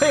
Hey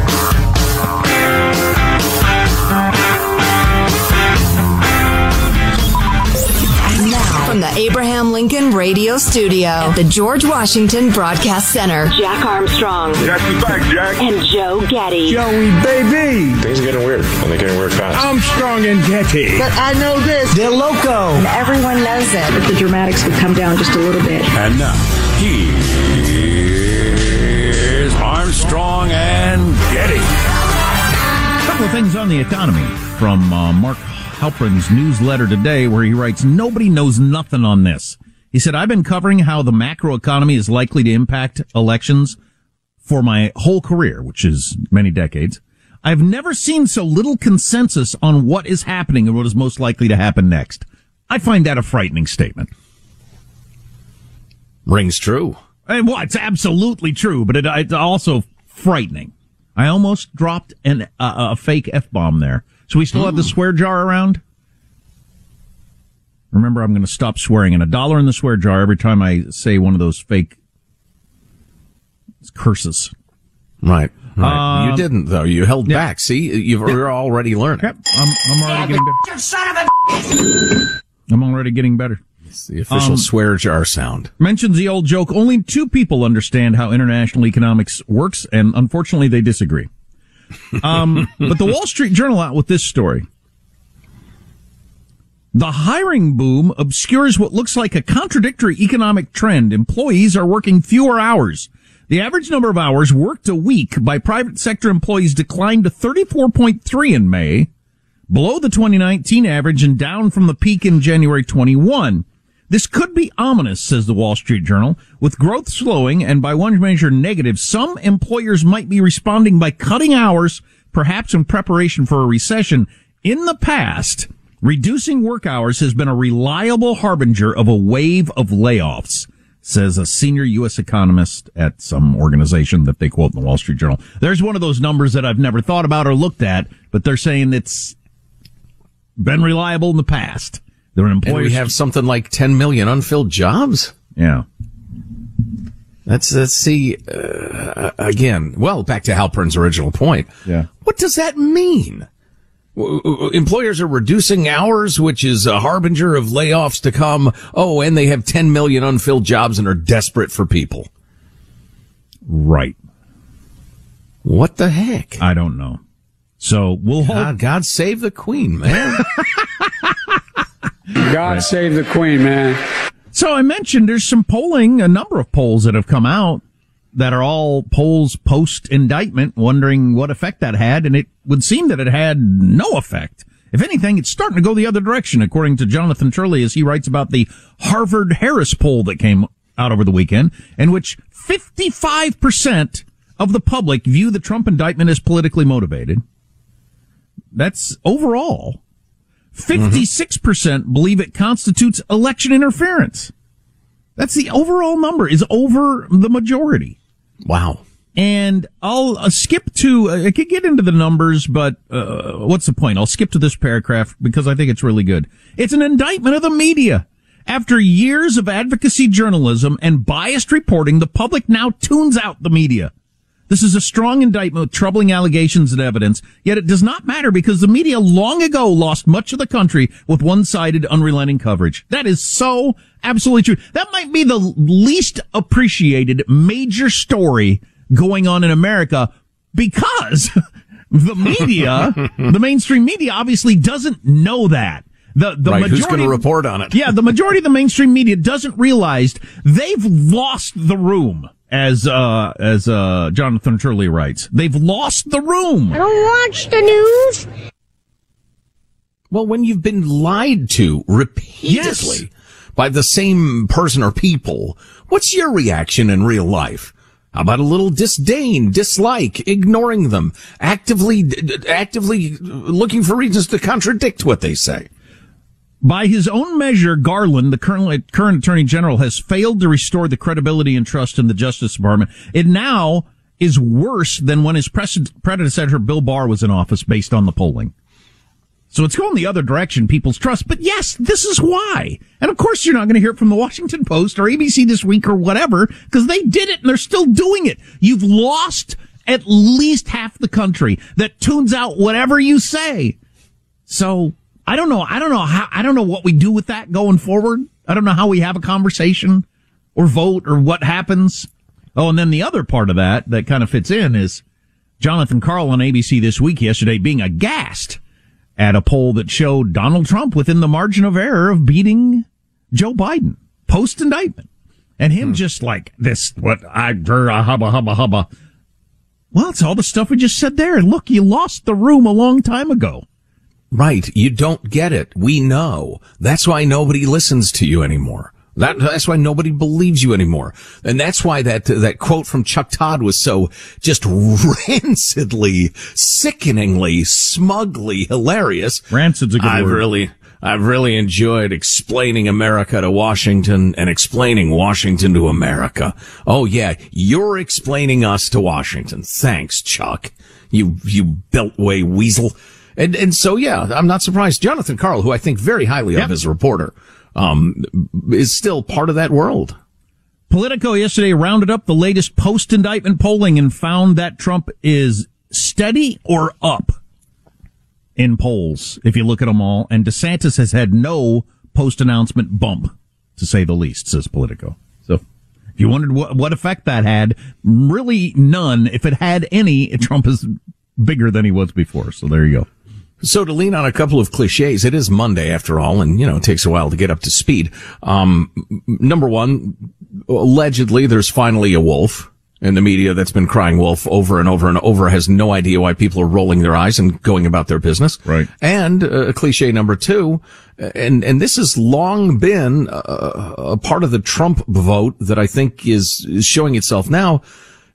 From the Abraham Lincoln Radio Studio at the George Washington Broadcast Center, Jack Armstrong. Jackie back, Jack. And Joe Getty. Joey, baby. Things are getting weird, and they're getting weird fast. Armstrong and Getty. But I know this. They're loco. And everyone knows it. But the dramatics would come down just a little bit. And now, here's Armstrong and Getty. A couple of things on the economy from Mark Halperin's newsletter today, where he writes, nobody knows nothing on this. He said, I've been covering how the macroeconomy is likely to impact elections for my whole career, which is many decades. I've never seen so little consensus on what is happening and what is most likely to happen next. I find that a frightening statement. Rings true. And well, it's absolutely true, but it's also frightening. I almost dropped a fake F-bomb there. So we still have the swear jar around? Remember, I'm going to stop swearing. And $1 in the swear jar every time I say one of those fake curses. Right. You didn't, though. You held back. See? You're already learning. Yep. I'm already getting better. Son of a... I'm already getting better. It's the official swear jar sound. Mentions the old joke, only two people understand how international economics works, and unfortunately they disagree. But the Wall Street Journal out with this story. The hiring boom obscures what looks like a contradictory economic trend. Employees are working fewer hours. The average number of hours worked a week by private sector employees declined to 34.3 in May, below the 2019 average and down from the peak in January 21. This could be ominous, says the Wall Street Journal. With growth slowing and by one measure negative, some employers might be responding by cutting hours, perhaps in preparation for a recession. In the past, reducing work hours has been a reliable harbinger of a wave of layoffs, says a senior U.S. economist at some organization that they quote in the Wall Street Journal. There's one of those numbers that I've never thought about or looked at, but they're saying it's been reliable in the past. And we have something like 10 million unfilled jobs? Yeah. Let's see, again, well, back to Halperin's original point. Yeah. What does that mean? Employers are reducing hours, which is a harbinger of layoffs to come. Oh, and they have 10 million unfilled jobs and are desperate for people. Right. What the heck? I don't know. So we'll hold. God save the Queen, man. God save the Queen, man. So I mentioned there's some polling, a number of polls that have come out that are all polls post-indictment, wondering what effect that had, and it would seem that it had no effect. If anything, it's starting to go the other direction, according to Jonathan Turley, as he writes about the Harvard Harris poll that came out over the weekend, in which 55% of the public view the Trump indictment as politically motivated. That's overall. 56% believe it constitutes election interference. That's the overall number, is over the majority. Wow. And I'll skip to, I could get into the numbers, but what's the point? I'll skip to this paragraph because I think it's really good. It's an indictment of the media. After years of advocacy journalism and biased reporting, the public now tunes out the media. This is a strong indictment with troubling allegations and evidence, yet it does not matter because the media long ago lost much of the country with one-sided, unrelenting coverage. That is so absolutely true. That might be the least appreciated major story going on in America because the media, the mainstream media, obviously doesn't know that. The right, majority, who's going to report on it? Yeah, the majority of the mainstream media doesn't realize they've lost the room, as Jonathan Turley writes. They've lost the room. I don't watch the news. Well, when you've been lied to repeatedly by the same person or people, what's your reaction in real life? How about a little disdain, dislike, ignoring them, actively looking for reasons to contradict what they say? By his own measure, Garland, the current Attorney General, has failed to restore the credibility and trust in the Justice Department. It now is worse than when his predecessor, Bill Barr, was in office, based on the polling. So it's going the other direction, people's trust. But yes, this is why. And of course, you're not going to hear it from the Washington Post or ABC This Week or whatever, because they did it and they're still doing it. You've lost at least half the country that tunes out whatever you say. So I don't know. I don't know what we do with that going forward. I don't know how we have a conversation or vote or what happens. Oh, and then the other part of that kind of fits in is Jonathan Karl on ABC This Week yesterday being aghast at a poll that showed Donald Trump within the margin of error of beating Joe Biden post-indictment. And him just like this, hubba. Well, it's all the stuff we just said there. Look, you lost the room a long time ago. Right. You don't get it. We know. That's why nobody listens to you anymore. That's why nobody believes you anymore. And that's why that quote from Chuck Todd was so just rancidly, sickeningly, smugly hilarious. Rancid's a good word. I've really enjoyed explaining America to Washington and explaining Washington to America. Oh yeah, you're explaining us to Washington. Thanks, Chuck. You beltway weasel. And so, yeah, I'm not surprised. Jonathan Karl, who I think very highly of as a reporter, is still part of that world. Politico yesterday rounded up the latest post-indictment polling and found that Trump is steady or up in polls, if you look at them all. And DeSantis has had no post-announcement bump, to say the least, says Politico. So if you wondered what effect that had, really none. If it had any, Trump is bigger than he was before. So there you go. So to lean on a couple of cliches, it is Monday after all, and, you know, it takes a while to get up to speed. Number one, allegedly there's finally a wolf, and the media that's been crying wolf over and over and over has no idea why people are rolling their eyes and going about their business. Right. And cliche number two, and this has long been a part of the Trump vote that I think is showing itself now.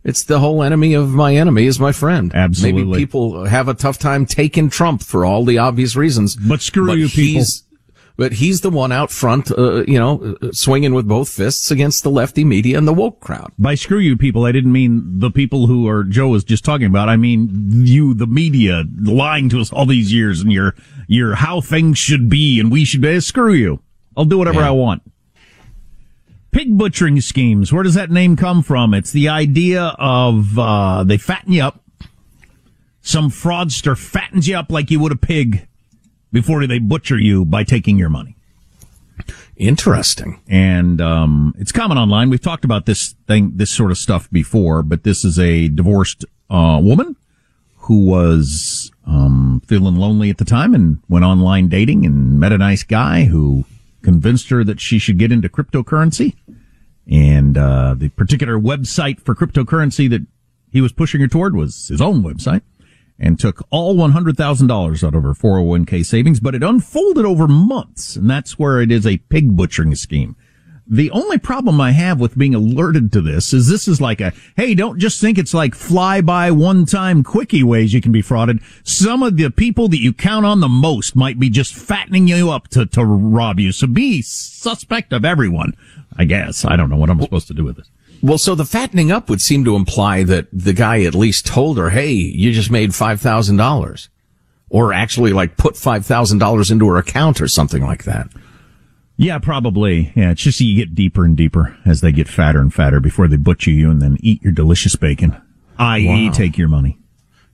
It's the whole enemy of my enemy is my friend. Absolutely. Maybe people have a tough time taking Trump for all the obvious reasons. But screw you, people. But he's the one out front, swinging with both fists against the lefty media and the woke crowd. By screw you, people, I didn't mean the people who Joe was just talking about. I mean you, the media, lying to us all these years and your how things should be and we should be. Screw you. I'll do whatever I want. Pig butchering schemes. Where does that name come from? It's the idea of they fatten you up. Some fraudster fattens you up like you would a pig before they butcher you by taking your money. Interesting. And it's common online. We've talked about this sort of stuff before, but this is a divorced woman who was feeling lonely at the time and went online dating and met a nice guy who convinced her that she should get into cryptocurrency. And the particular website for cryptocurrency that he was pushing her toward was his own website, and took all $100,000 out of her 401k savings, but it unfolded over months, and that's where it is a pig butchering scheme. The only problem I have with being alerted to this is like a, hey, don't just think it's like fly-by one-time quickie ways you can be frauded. Some of the people that you count on the most might be just fattening you up to rob you. So be suspect of everyone, I guess. I don't know what I'm supposed to do with this. Well, so the fattening up would seem to imply that the guy at least told her, hey, you just made $5,000. Or actually, like, put $5,000 into her account or something like that. Yeah, probably. Yeah, it's just you get deeper and deeper as they get fatter and fatter before they butcher you and then eat your delicious bacon, i.e. take your money.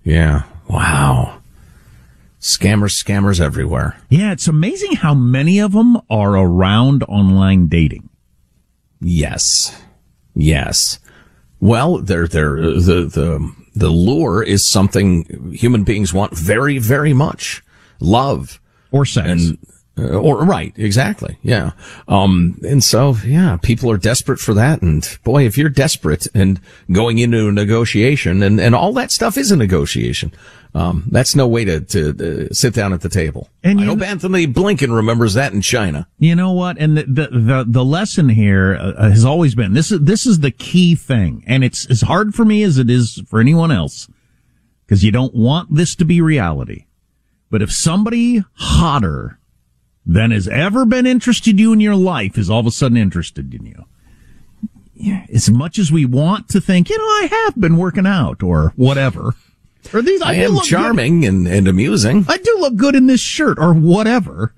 Yeah. Wow. Scammers everywhere. Yeah, it's amazing how many of them are around online dating. Yes. Well, the lure is something human beings want very, very much. Love. Or sex. Or right, exactly, yeah. And so, yeah, people are desperate for that. And boy, if you're desperate and going into a negotiation, and all that stuff is a negotiation, that's no way to sit down at the table. And I hope Anthony Blinken remembers that in China. You know what? And the lesson here has always been this is the key thing, and it's as hard for me as it is for anyone else, because you don't want this to be reality. But if somebody hotter than has ever been interested you in your life is all of a sudden interested in you. Yeah, as much as we want to think, I have been working out or whatever. Or these I am charming and amusing. I do look good in this shirt or whatever.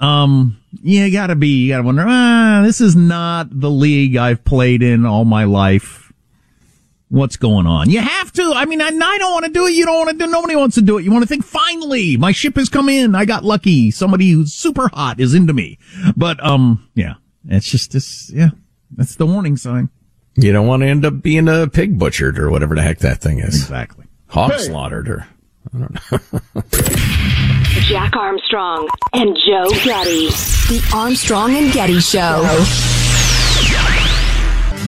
You gotta wonder, this is not the league I've played in all my life. What's going on? You have to. I mean, I don't want to do it. You don't want to do it. Nobody wants to do it. You want to think, finally, my ship has come in. I got lucky. Somebody who's super hot is into me. But, yeah, it's just this. Yeah, that's the warning sign. You don't want to end up being a pig butchered or whatever the heck that thing is. Exactly. Hog slaughtered or I don't know. Jack Armstrong and Joe Getty. The Armstrong and Getty Show.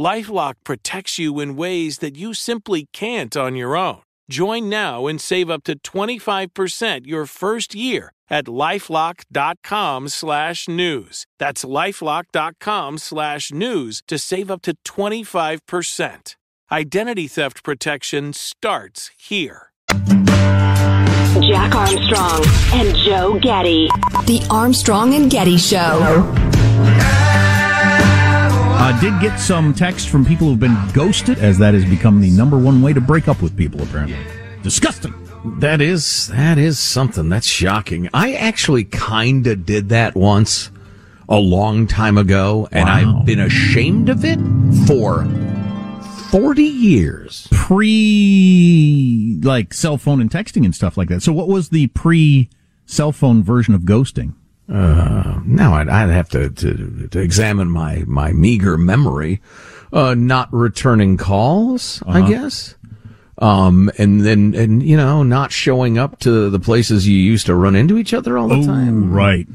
LifeLock protects you in ways that you simply can't on your own. Join now and save up to 25% your first year at LifeLock.com/news. That's LifeLock.com/news to save up to 25%. Identity theft protection starts here. Jack Armstrong and Joe Getty. The Armstrong and Getty Show. Did get some text from people who've been ghosted, as that has become the number one way to break up with people, apparently. Disgusting. That is something. That's shocking. I actually kind of did that once a long time ago, and I've been ashamed of it for 40 years. Like cell phone and texting and stuff like that. So what was the pre-cell phone version of ghosting? Now I'd have to examine my meager memory. Not returning calls, I guess. And then, you know, not showing up to the places you used to run into each other all the time. Right.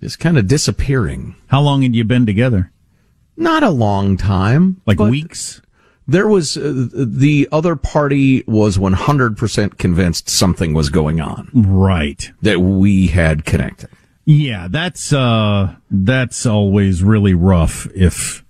Just kind of disappearing. How long had you been together? Not a long time. Like weeks? There was, the other party was 100% convinced something was going on. Right. That we had connected. Yeah, that's always really rough if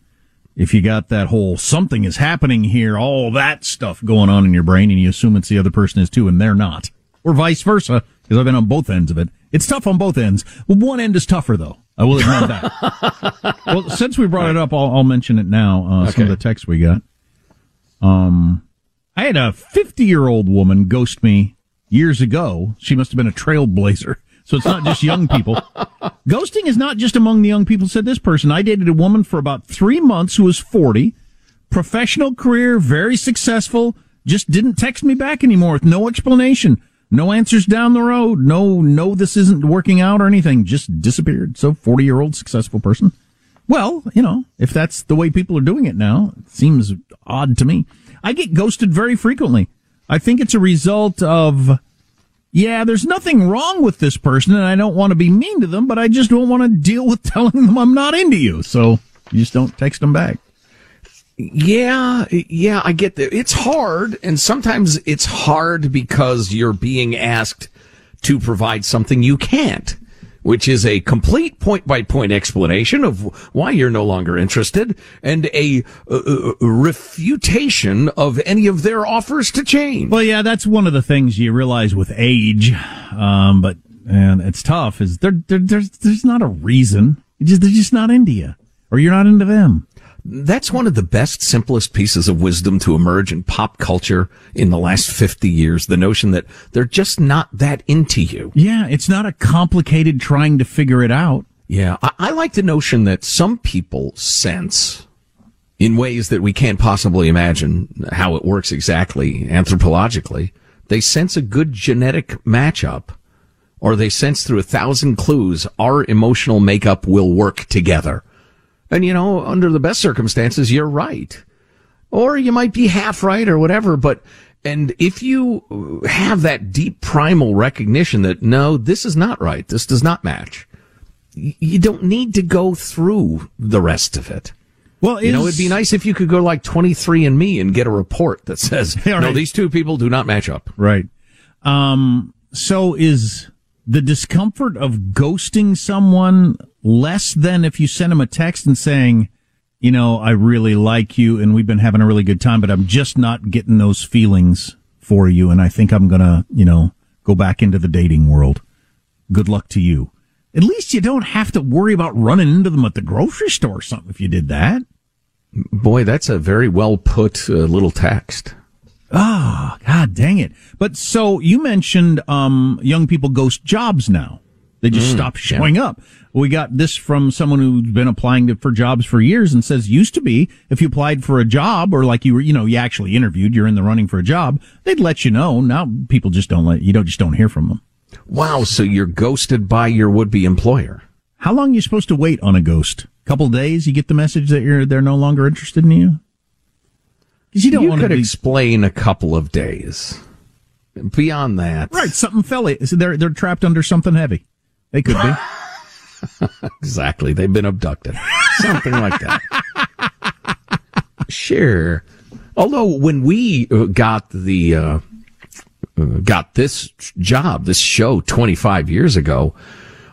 you got that whole something is happening here, all that stuff going on in your brain, and you assume it's the other person is too, and they're not. Or vice versa, because I've been on both ends of it. It's tough on both ends. Well, one end is tougher, though. I will admit that. Well, since we brought it up, I'll mention it now, some of the texts we got. I had a 50-year-old woman ghost me years ago. She must have been a trailblazer. So it's not just young people. Ghosting is not just among the young people, said this person. I dated a woman for about 3 months who was 40, professional career, very successful, just didn't text me back anymore with no explanation, no answers down the road, no, this isn't working out or anything, just disappeared. So 40-year-old successful person. Well, you know, if that's the way people are doing it now, it seems odd to me. I get ghosted very frequently. I think it's a result of, yeah, there's nothing wrong with this person, and I don't want to be mean to them, but I just don't want to deal with telling them I'm not into you. So you just don't text them back. Yeah, I get that. It's hard, and sometimes it's hard because you're being asked to provide something you can't, which is a complete point-by-point explanation of why you're no longer interested and a refutation of any of their offers to change. Well, yeah, that's one of the things you realize with age, but it's tough, is there's not a reason. They're just not into you, or you're not into them. That's one of the best, simplest pieces of wisdom to emerge in pop culture in the last 50 years, the notion that they're just not that into you. Yeah, it's not a complicated trying to figure it out. Yeah, I like the notion that some people sense in ways that we can't possibly imagine how it works exactly anthropologically. They sense a good genetic matchup, or they sense through 1,000 clues our emotional makeup will work together. And, you know, under the best circumstances, you're right. Or you might be half right or whatever. And if you have that deep primal recognition that, no, this is not right, this does not match, you don't need to go through the rest of it. Well, you know, it'd be nice if you could go like 23andMe and get a report that says, no, these two people do not match up. Right. So is the discomfort of ghosting someone less than if you send him a text and saying, you know, I really like you and we've been having a really good time, but I'm just not getting those feelings for you, and I think I'm going to, you know, go back into the dating world. Good luck to you. At least you don't have to worry about running into them at the grocery store or something if you did that. Boy, that's a very well put little text. Oh, God dang it. But so you mentioned young people ghost jobs now. They just stop showing up. We got this from someone who's been applying for jobs for years and says, used to be, if you applied for a job or like you were, you know, you actually interviewed, you're in the running for a job, they'd let you know. Now people just don't don't hear from them. Wow. So you're ghosted by your would-be employer. How long are you supposed to wait on a ghost? A couple of days, you get the message that they're no longer interested in you? Because you don't want to explain a couple of days. Beyond that. Right. Something fell. They're trapped under something heavy. They could be. Exactly. They've been abducted. Something like that. Sure. Although when we got the got this job, this show 25 years ago,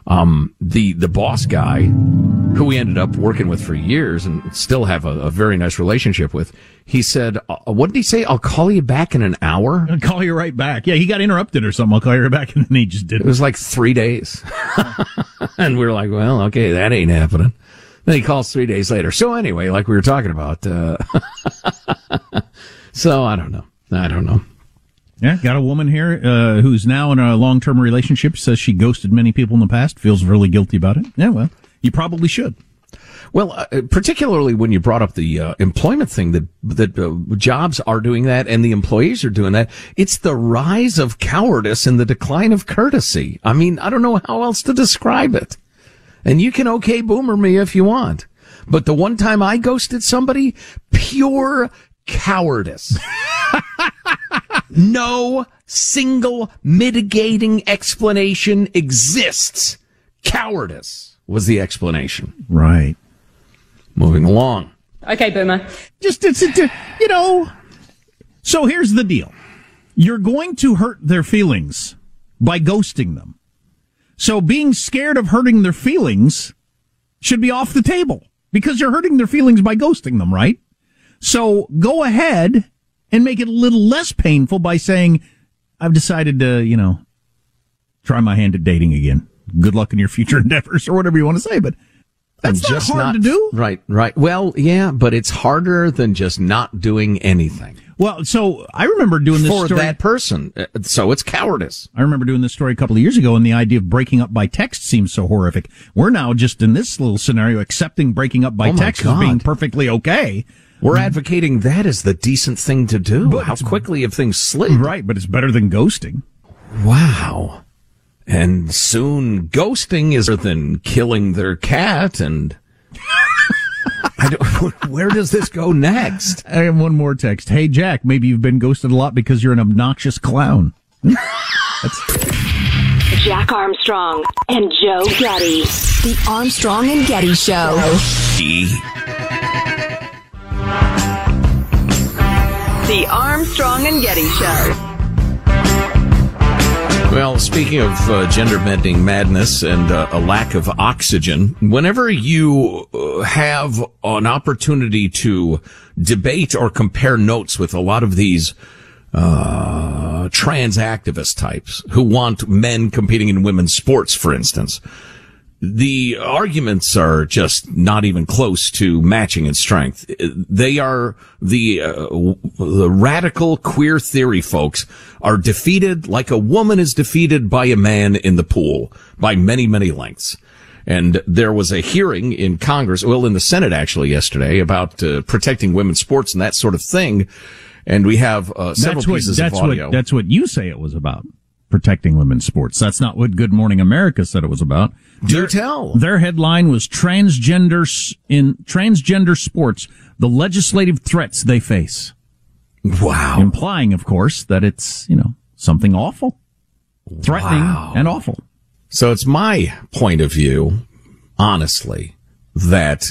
the boss guy who we ended up working with for years and still have a very nice relationship with, he said, what did he say? I'll call you back in an hour. I'll call you right back. Yeah, he got interrupted or something. I'll call you right back. And then he just didn't. It was like 3 days. And we were like, well, okay, that ain't happening. Then he calls 3 days later. So anyway, like we were talking about, so I don't know. Yeah, got a woman here who's now in a long-term relationship, says she ghosted many people in the past, feels really guilty about it. Yeah, well, you probably should. Well, particularly when you brought up the employment thing, that jobs are doing that and the employees are doing that. It's the rise of cowardice and the decline of courtesy. I mean, I don't know how else to describe it. And you can okay boomer me if you want. But the one time I ghosted somebody, pure cowardice. No single mitigating explanation exists. Cowardice was the explanation. Right. Moving along. Okay, boomer. So here's the deal. You're going to hurt their feelings by ghosting them. So being scared of hurting their feelings should be off the table because you're hurting their feelings by ghosting them, right? So go ahead and make it a little less painful by saying, I've decided to, try my hand at dating again. Good luck in your future endeavors or whatever you want to say, but that's not hard to do. Right. Well, yeah, but it's harder than just not doing anything. Well, so I remember doing this story. For that person. So it's cowardice. I remember doing this story a couple of years ago, and the idea of breaking up by text seems so horrific. We're now just in this little scenario accepting breaking up by text as being perfectly okay. We're advocating that as the decent thing to do. But how quickly have things slid? Right, but it's better than ghosting. Wow. And soon ghosting is better than killing their cat and... where does this go next? I have one more text. Hey, Jack, maybe you've been ghosted a lot because you're an obnoxious clown. Jack Armstrong and Joe Getty. The Armstrong and Getty Show. The Armstrong and Getty Show. Well, speaking of gender-bending madness and a lack of oxygen, whenever you have an opportunity to debate or compare notes with a lot of these trans activist types who want men competing in women's sports, for instance, the arguments are just not even close to matching in strength. They are the radical queer theory folks are defeated like a woman is defeated by a man in the pool by many, many lengths. And there was a hearing in Congress, well, in the Senate actually yesterday about protecting women's sports and that sort of thing. And we have several pieces of audio. That's what you say it was about. Protecting women's sports. That's not what Good Morning America said it was about. Do tell. Their headline was transgender sports, the legislative threats they face. Wow. Implying, of course, that it's, something awful, threatening and awful. So it's my point of view, honestly, that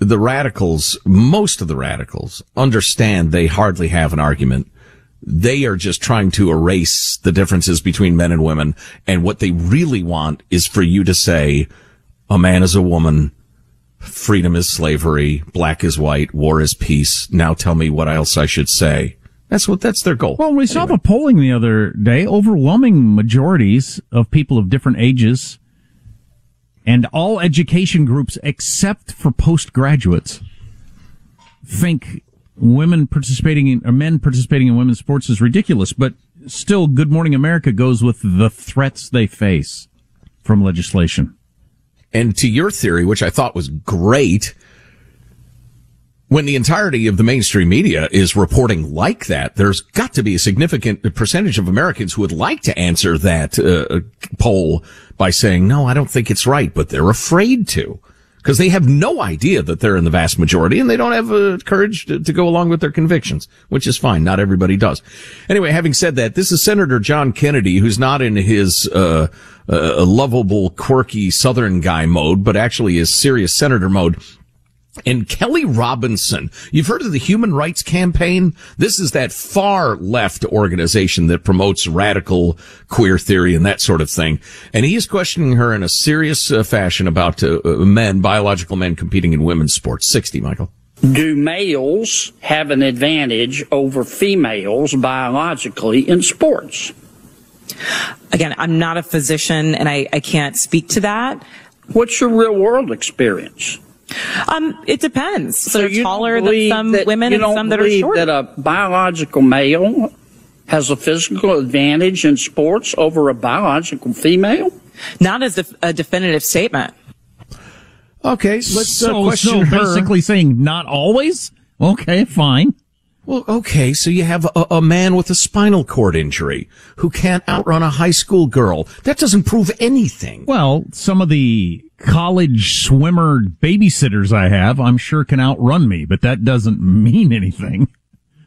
most of the radicals understand they hardly have an argument. They are just trying to erase the differences between men and women. And what they really want is for you to say, a man is a woman, freedom is slavery, black is white, war is peace. Now tell me what else I should say. That's their goal. Well, we saw the polling the other day, overwhelming majorities of people of different ages and all education groups except for postgraduates think women participating in, or men participating in women's sports is ridiculous, but still Good Morning America goes with the threats they face from legislation. And to your theory, which I thought was great, when the entirety of the mainstream media is reporting like that, there's got to be a significant percentage of Americans who would like to answer that poll by saying, no, I don't think it's right, but they're afraid to. Because they have no idea that they're in the vast majority, and they don't have courage to go along with their convictions, which is fine. Not everybody does. Anyway, having said that, this is Senator John Kennedy, who's not in his lovable, quirky Southern guy mode, but actually is serious senator mode. and Kelly Robinson. You've heard of the Human Rights Campaign? This is that far left organization that promotes radical queer theory and that sort of thing. And he is questioning her in a serious fashion about men, biological men competing in women's sports. 60, Michael. Do males have an advantage over females biologically in sports? Again, I'm not a physician and I can't speak to that. What's your real world experience? It depends. So you're taller than some women and some that are shorter. You don't believe that a biological male has a physical advantage in sports over a biological female? Not as a definitive statement. Okay, let's question her. So basically saying not always? Okay, fine. Well, okay, so you have a man with a spinal cord injury who can't outrun a high school girl. That doesn't prove anything. Well, some of the college swimmer babysitters I have, I'm sure can outrun me, but that doesn't mean anything.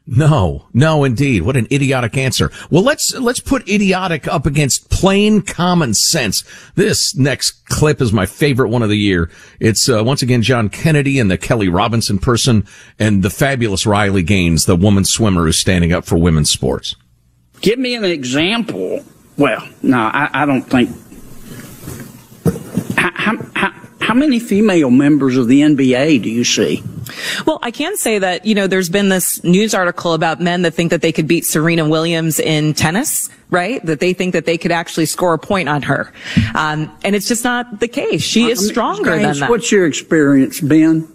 No, indeed. What an idiotic answer. Well, let's put idiotic up against plain common sense. This next clip is my favorite one of the year. It's, once again, John Kennedy and the Kelly Robinson person and the fabulous Riley Gaines, the woman swimmer who's standing up for women's sports. Give me an example. Well, no, I don't think. How many female members of the NBA do you see? Well, I can say that, there's been this news article about men that think that they could beat Serena Williams in tennis, right? That they think that they could actually score a point on her. And it's just not the case. She is stronger than that. What's your experience, Ben?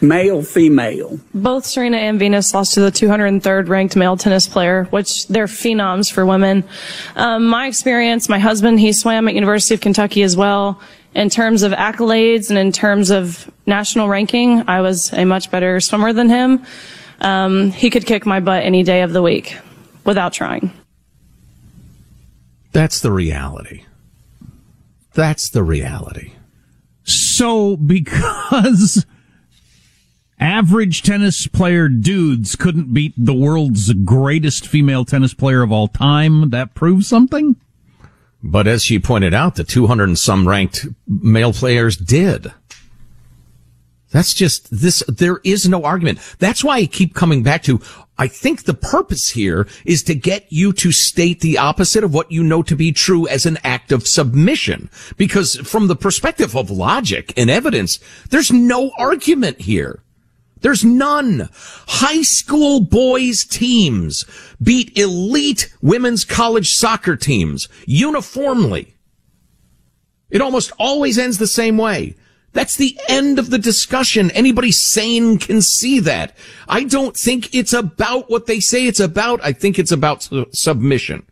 Male, female? Both Serena and Venus lost to the 203rd ranked male tennis player, which they're phenoms for women. My experience, my husband, he swam at University of Kentucky as well. In terms of accolades and in terms of national ranking, I was a much better swimmer than him. He could kick my butt any day of the week without trying. That's the reality. So because average tennis player dudes couldn't beat the world's greatest female tennis player of all time, that proves something? But as she pointed out, the 200 and some ranked male players did. That's just this. There is no argument. That's why I keep coming back to, I think the purpose here is to get you to state the opposite of what you know to be true as an act of submission. Because from the perspective of logic and evidence, there's no argument here. There's none. High school boys teams beat elite women's college soccer teams uniformly. It almost always ends the same way. That's the end of the discussion. Anybody sane can see that. I don't think it's about what they say it's about. I think it's about submission.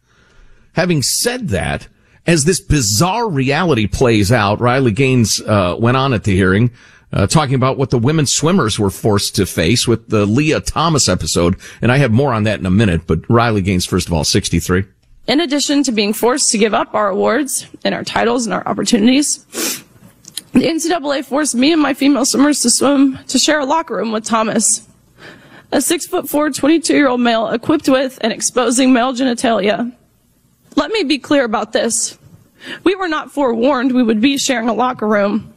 Having said that, as this bizarre reality plays out, Riley Gaines went on at the hearing talking about what the women swimmers were forced to face with the Lia Thomas episode. And I have more on that in a minute. But Riley Gaines, first of all, 63. In addition to being forced to give up our awards and our titles and our opportunities, the NCAA forced me and my female swimmers to swim to share a locker room with Thomas, a 6'4", 22-year-old male equipped with and exposing male genitalia. Let me be clear about this. We were not forewarned we would be sharing a locker room.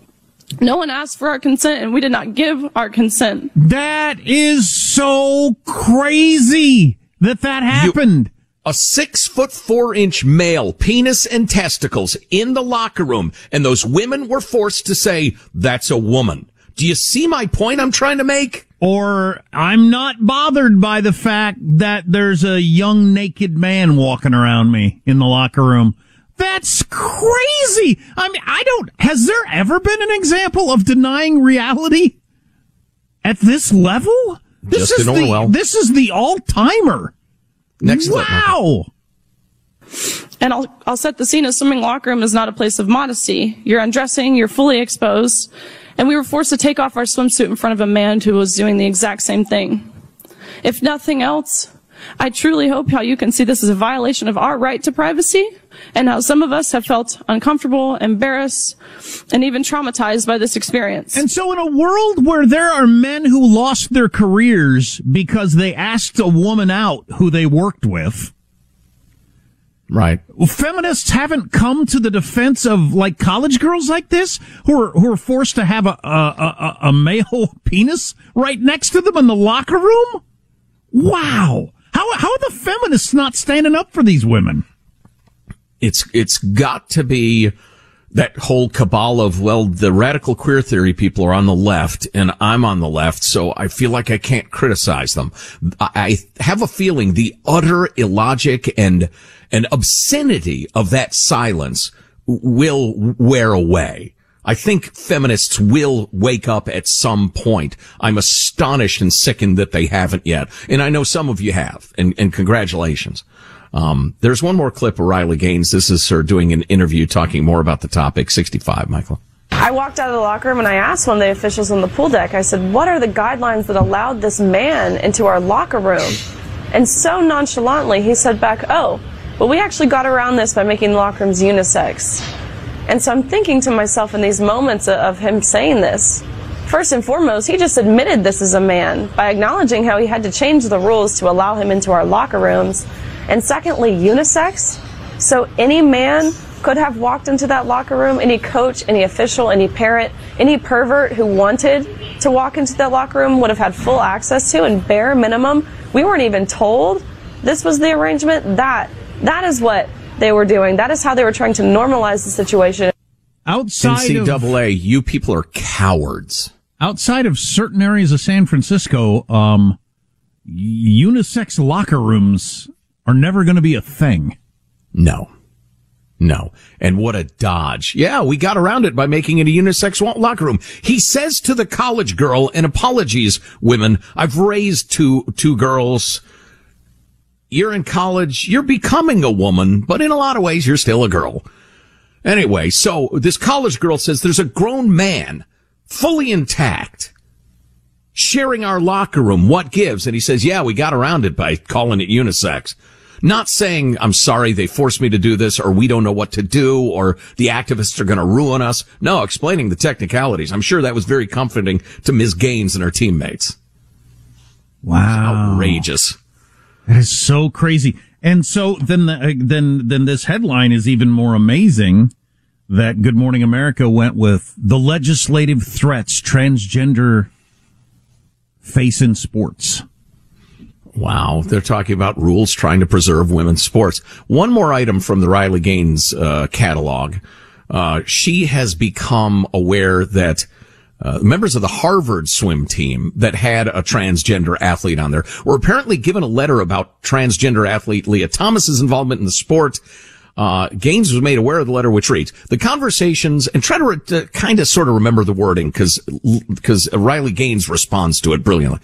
No one asked for our consent, and we did not give our consent. That is so crazy that happened. A 6'4" male, penis and testicles, in the locker room, and those women were forced to say, that's a woman. Do you see my point I'm trying to make? Or I'm not bothered by the fact that there's a young naked man walking around me in the locker room. That's crazy. I mean, has there ever been an example of denying reality at this level? This is the all-timer. Next. Wow. And I'll set the scene. A swimming locker room is not a place of modesty. You're undressing, you're fully exposed, and we were forced to take off our swimsuit in front of a man who was doing the exact same thing. If nothing else, I truly hope how you can see this is a violation of our right to privacy and how some of us have felt uncomfortable, embarrassed, and even traumatized by this experience. And so in a world where there are men who lost their careers because they asked a woman out who they worked with, Right. Feminists haven't come to the defense of like college girls like this who are forced to have a male penis right next to them in the locker room. Wow. How are the feminists not standing up for these women? It's got to be that whole cabal of, well, the radical queer theory people are on the left and I'm on the left, so I feel like I can't criticize them. I have a feeling the utter illogic and obscenity of that silence will wear away. I think feminists will wake up at some point. I'm astonished and sickened that they haven't yet. And I know some of you have, and congratulations. There's one more clip of Riley Gaines. This is her doing an interview talking more about the topic. 65, Michael. I walked out of the locker room and I asked one of the officials on the pool deck, I said, what are the guidelines that allowed this man into our locker room? And so nonchalantly, he said back, oh, well, we actually got around this by making locker rooms unisex. And so I'm thinking to myself in these moments of him saying this, first and foremost, he just admitted this is a man by acknowledging how he had to change the rules to allow him into our locker rooms. And secondly, unisex. So any man could have walked into that locker room, any coach, any official, any parent, any pervert who wanted to walk into that locker room would have had full access to, and bare minimum, we weren't even told this was the arrangement. That is what they were doing. That is how they were trying to normalize the situation. Outside NCAA, you people are cowards. Outside of certain areas of San Francisco, unisex locker rooms are never going to be a thing. No. And what a dodge. Yeah, we got around it by making it a unisex locker room. He says to the college girl, and apologies, women, I've raised two girls. You're in college. You're becoming a woman, but in a lot of ways, you're still a girl. Anyway, so this college girl says there's a grown man, fully intact, sharing our locker room. What gives? And he says, yeah, we got around it by calling it unisex. Not saying, I'm sorry, they forced me to do this, or we don't know what to do, or the activists are going to ruin us. No, explaining the technicalities. I'm sure that was very comforting to Ms. Gaines and her teammates. Wow. Outrageous. That is so crazy. And so then this headline is even more amazing, that Good Morning America went with the legislative threats transgender face in sports. Wow. They're talking about rules trying to preserve women's sports. One more item from the Riley Gaines catalog. She has become aware that members of the Harvard swim team that had a transgender athlete on there were apparently given a letter about transgender athlete Lia Thomas's involvement in the sport. Gaines was made aware of the letter, which reads, the conversations, and try to kind of sort of remember the wording because Riley Gaines responds to it brilliantly.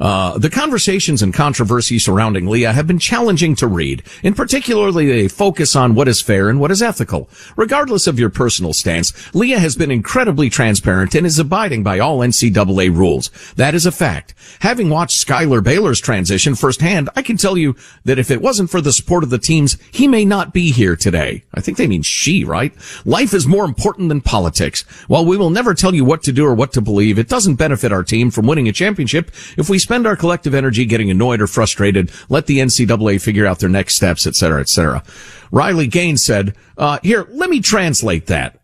The conversations and controversy surrounding Lia have been challenging to read, and particularly they focus on what is fair and what is ethical. Regardless of your personal stance, Lia has been incredibly transparent and is abiding by all NCAA rules. That is a fact. Having watched Skylar Baylor's transition firsthand, I can tell you that if it wasn't for the support of the teams, he may not be here today. I think they mean she, right? Life is more important than politics. While we will never tell you what to do or what to believe, it doesn't benefit our team from winning a championship if we spend our collective energy getting annoyed or frustrated. Let the NCAA figure out their next steps, etc., etc. Riley Gaines said, here, let me translate that.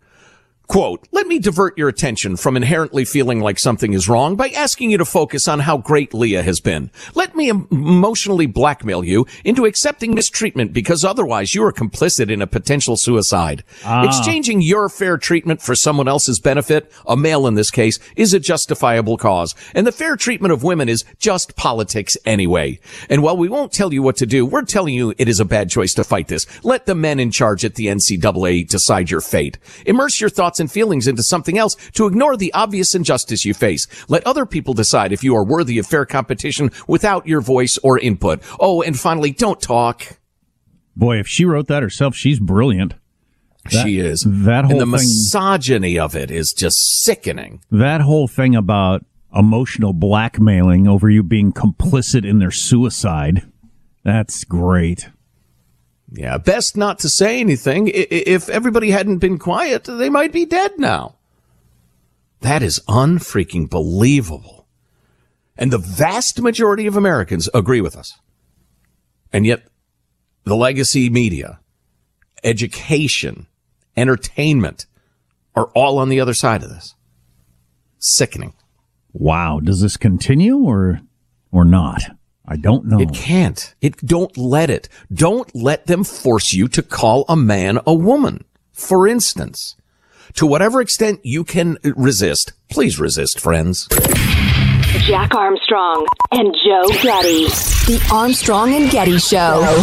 Quote, let me divert your attention from inherently feeling like something is wrong by asking you to focus on how great Lia has been. Let me emotionally blackmail you into accepting mistreatment because otherwise you are complicit in a potential suicide. Exchanging your fair treatment for someone else's benefit, a male in this case, is a justifiable cause. And the fair treatment of women is just politics anyway. And while we won't tell you what to do, we're telling you it is a bad choice to fight this. Let the men in charge at the NCAA decide your fate. Immerse your thoughts and feelings into something else to ignore the obvious injustice you face. Let other people decide if you are worthy of fair competition without your voice or input. Oh, and finally, don't talk. Boy, if she wrote that herself, she's brilliant. She is. That whole thing, the misogyny of it is just sickening. That whole thing about emotional blackmailing over you being complicit in their suicide, that's great. Yeah, best not to say anything. If everybody hadn't been quiet, they might be dead now. That is unfreaking believable. And the vast majority of Americans agree with us. And yet the legacy media education, entertainment are all on the other side of this. Sickening. Wow. Does this continue or not? I don't know. It can't. Don't let it. Don't let them force you to call a man a woman. For instance, to whatever extent you can resist, please resist, friends. Jack Armstrong and Joe Getty. The Armstrong and Getty Show.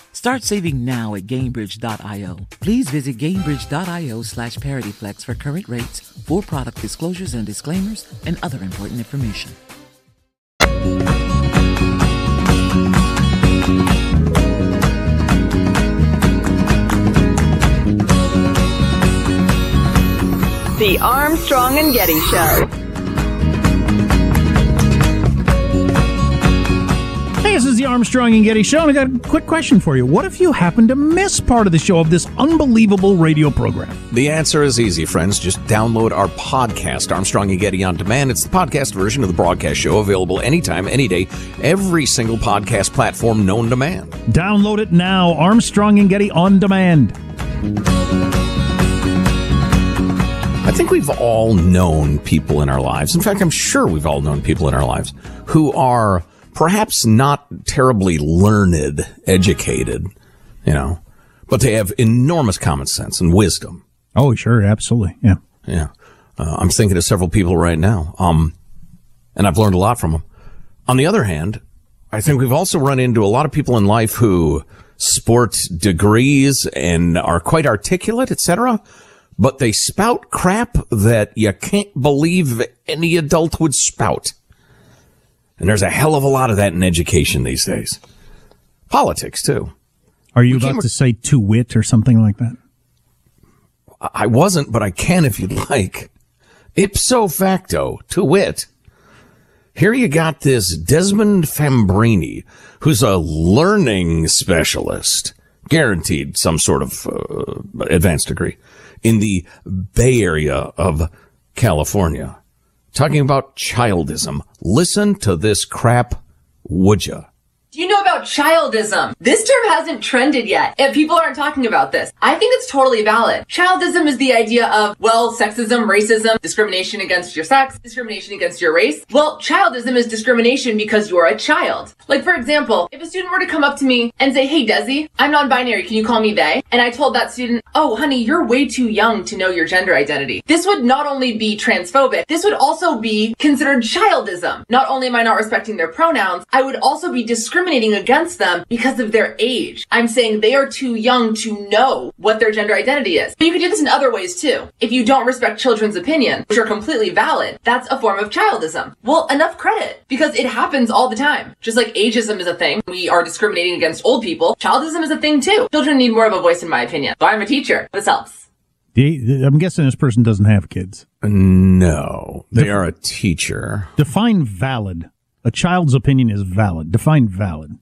Start saving now at Gainbridge.io. Please visit Gainbridge.io/ParityFlex for current rates, for product disclosures and disclaimers, and other important information. The Armstrong and Getty Show. Hey, this is the Armstrong and Getty Show, and I got a quick question for you. What if you happen to miss part of the show of this unbelievable radio program? The answer is easy, friends. Just download our podcast, Armstrong and Getty On Demand. It's the podcast version of the broadcast show, available anytime, any day, every single podcast platform known to man. Download it now, Armstrong and Getty On Demand. I think we've all known people in our lives. In fact, I'm sure we've all known people in our lives who are perhaps not terribly learned, educated, but they have enormous common sense and wisdom. Oh, sure. Absolutely. Yeah. Yeah. I'm thinking of several people right now. And I've learned a lot from them. On the other hand, I think we've also run into a lot of people in life who sport degrees and are quite articulate, etc., but they spout crap that you can't believe any adult would spout. And there's a hell of a lot of that in education these days. Politics, too. Are you about to say to wit or something like that? I wasn't, but I can if you'd like. Ipso facto, to wit. Here you got this Desmond Fambrini, who's a learning specialist, guaranteed some sort of advanced degree, in the Bay Area of California. Talking about childism. Listen to this crap, would ya? Do you know about childism? This term hasn't trended yet, and people aren't talking about this. I think it's totally valid. Childism is the idea of, well, sexism, racism, discrimination against your sex, discrimination against your race. Well, childism is discrimination because you're a child. Like, for example, if a student were to come up to me and say, hey, Desi, I'm non-binary, can you call me they? And I told that student, oh, honey, you're way too young to know your gender identity. This would not only be transphobic, this would also be considered childism. Not only am I not respecting their pronouns, I would also be discriminating against them because of their age. I'm saying they are too young to know what their gender identity is. But you can do this in other ways too. If you don't respect children's opinion, which are completely valid, that's a form of childism. Well, enough credit, because it happens all the time. Just like ageism is a thing, we are discriminating against old people, childism is a thing too. Children need more of a voice, in my opinion. So I'm a teacher. This helps. I'm guessing this person doesn't have kids. No, they are a teacher. Define valid. A child's opinion is valid. Define valid.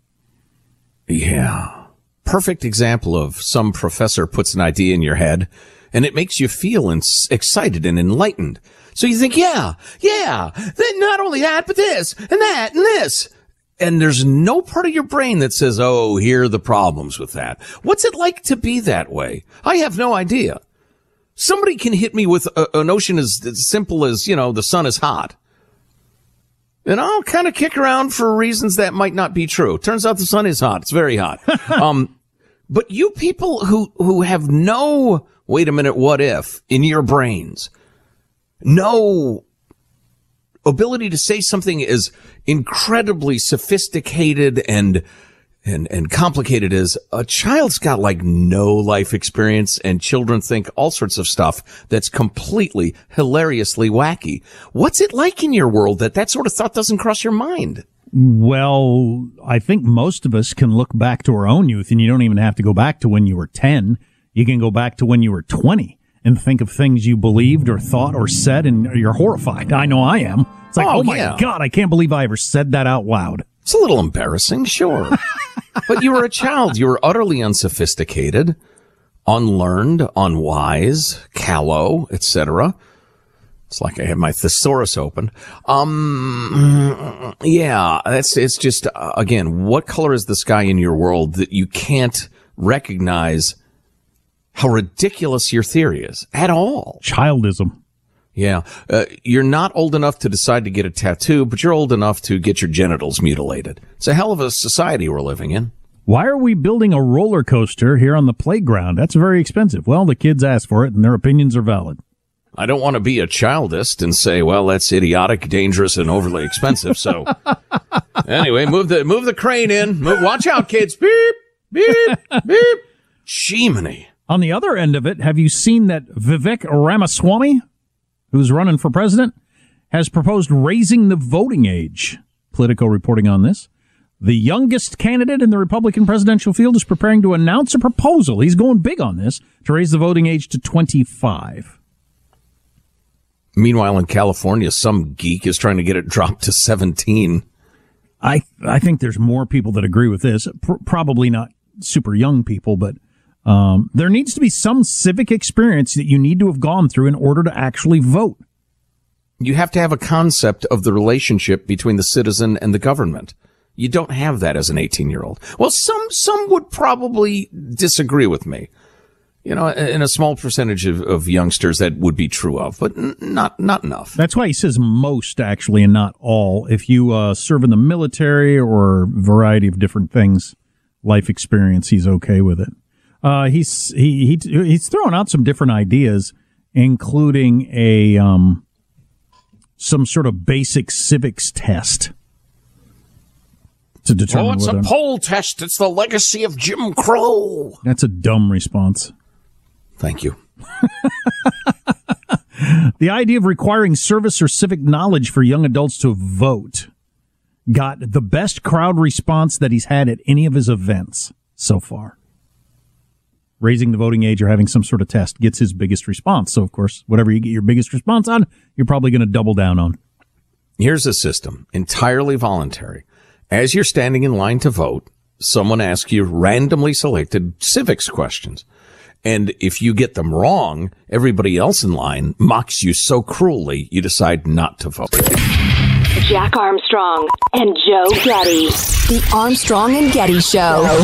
Yeah. Perfect example of some professor puts an idea in your head, and it makes you feel excited and enlightened. So you think, yeah, then not only that, but this, and that, and this. And there's no part of your brain that says, oh, here are the problems with that. What's it like to be that way? I have no idea. Somebody can hit me with a notion as simple as, you know, the sun is hot. And I'll kind of kick around for reasons that might not be true. Turns out the sun is hot. It's very hot. But you people who have no, wait a minute, what if, in your brains, no ability to say something as incredibly sophisticated and complicated as a child's got, like, no life experience, and children think all sorts of stuff that's completely, hilariously wacky. What's it like in your world that sort of thought doesn't cross your mind? Well, I think most of us can look back to our own youth, and you don't even have to go back to when you were 10. You can go back to when you were 20 and think of things you believed or thought or said, and you're horrified. I know I am. It's like, oh my God, I can't believe I ever said that out loud. It's a little embarrassing, sure. But you were a child. You were utterly unsophisticated, unlearned, unwise, callow, etc. It's like I have my thesaurus open. Yeah, it's just, again, what color is the sky in your world that you can't recognize how ridiculous your theory is at all? Childism. Yeah. You're not old enough to decide to get a tattoo, but you're old enough to get your genitals mutilated. It's a hell of a society we're living in. Why are we building a roller coaster here on the playground? That's very expensive. Well, the kids asked for it, and their opinions are valid. I don't want to be a childist and say, well, that's idiotic, dangerous, and overly expensive. So anyway, move the crane in. Watch out, kids. Beep, beep, beep. Jiminy. On the other end of it, have you seen that Vivek Ramaswamy, who's running for president, has proposed raising the voting age? Politico reporting on this. The youngest candidate in the Republican presidential field is preparing to announce a proposal. He's going big on this to raise the voting age to 25. Meanwhile, in California, some geek is trying to get it dropped to 17. I think there's more people that agree with this. Probably not super young people, but there needs to be some civic experience that you need to have gone through in order to actually vote. You have to have a concept of the relationship between the citizen and the government. You don't have that as an 18-year-old. Well, some would probably disagree with me. You know, in a small percentage of youngsters that would be true of, but not enough. That's why he says most, actually, and not all. If you serve in the military or a variety of different things, life experience, he's okay with it. He's throwing out some different ideas, including a some sort of basic civics test to determine. Oh, it's a poll test. It's the legacy of Jim Crow. That's a dumb response. Thank you. The idea of requiring service or civic knowledge for young adults to vote got the best crowd response that he's had at any of his events so far. Raising the voting age or having some sort of test gets his biggest response. So, of course, whatever you get your biggest response on, you're probably going to double down on. Here's a system, entirely voluntary. As you're standing in line to vote, someone asks you randomly selected civics questions. And if you get them wrong, everybody else in line mocks you so cruelly, you decide not to vote. Jack Armstrong and Joe Getty. The Armstrong and Getty Show.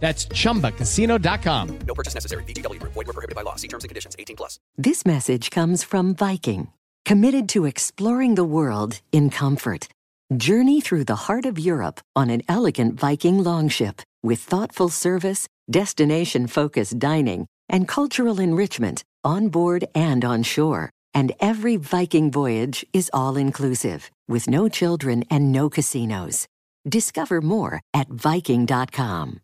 That's ChumbaCasino.com. No purchase necessary. VGW Group. Void where prohibited by law. See terms and conditions. 18+. This message comes from Viking, committed to exploring the world in comfort. Journey through the heart of Europe on an elegant Viking longship with thoughtful service, destination-focused dining, and cultural enrichment on board and on shore. And every Viking voyage is all-inclusive, with no children and no casinos. Discover more at Viking.com.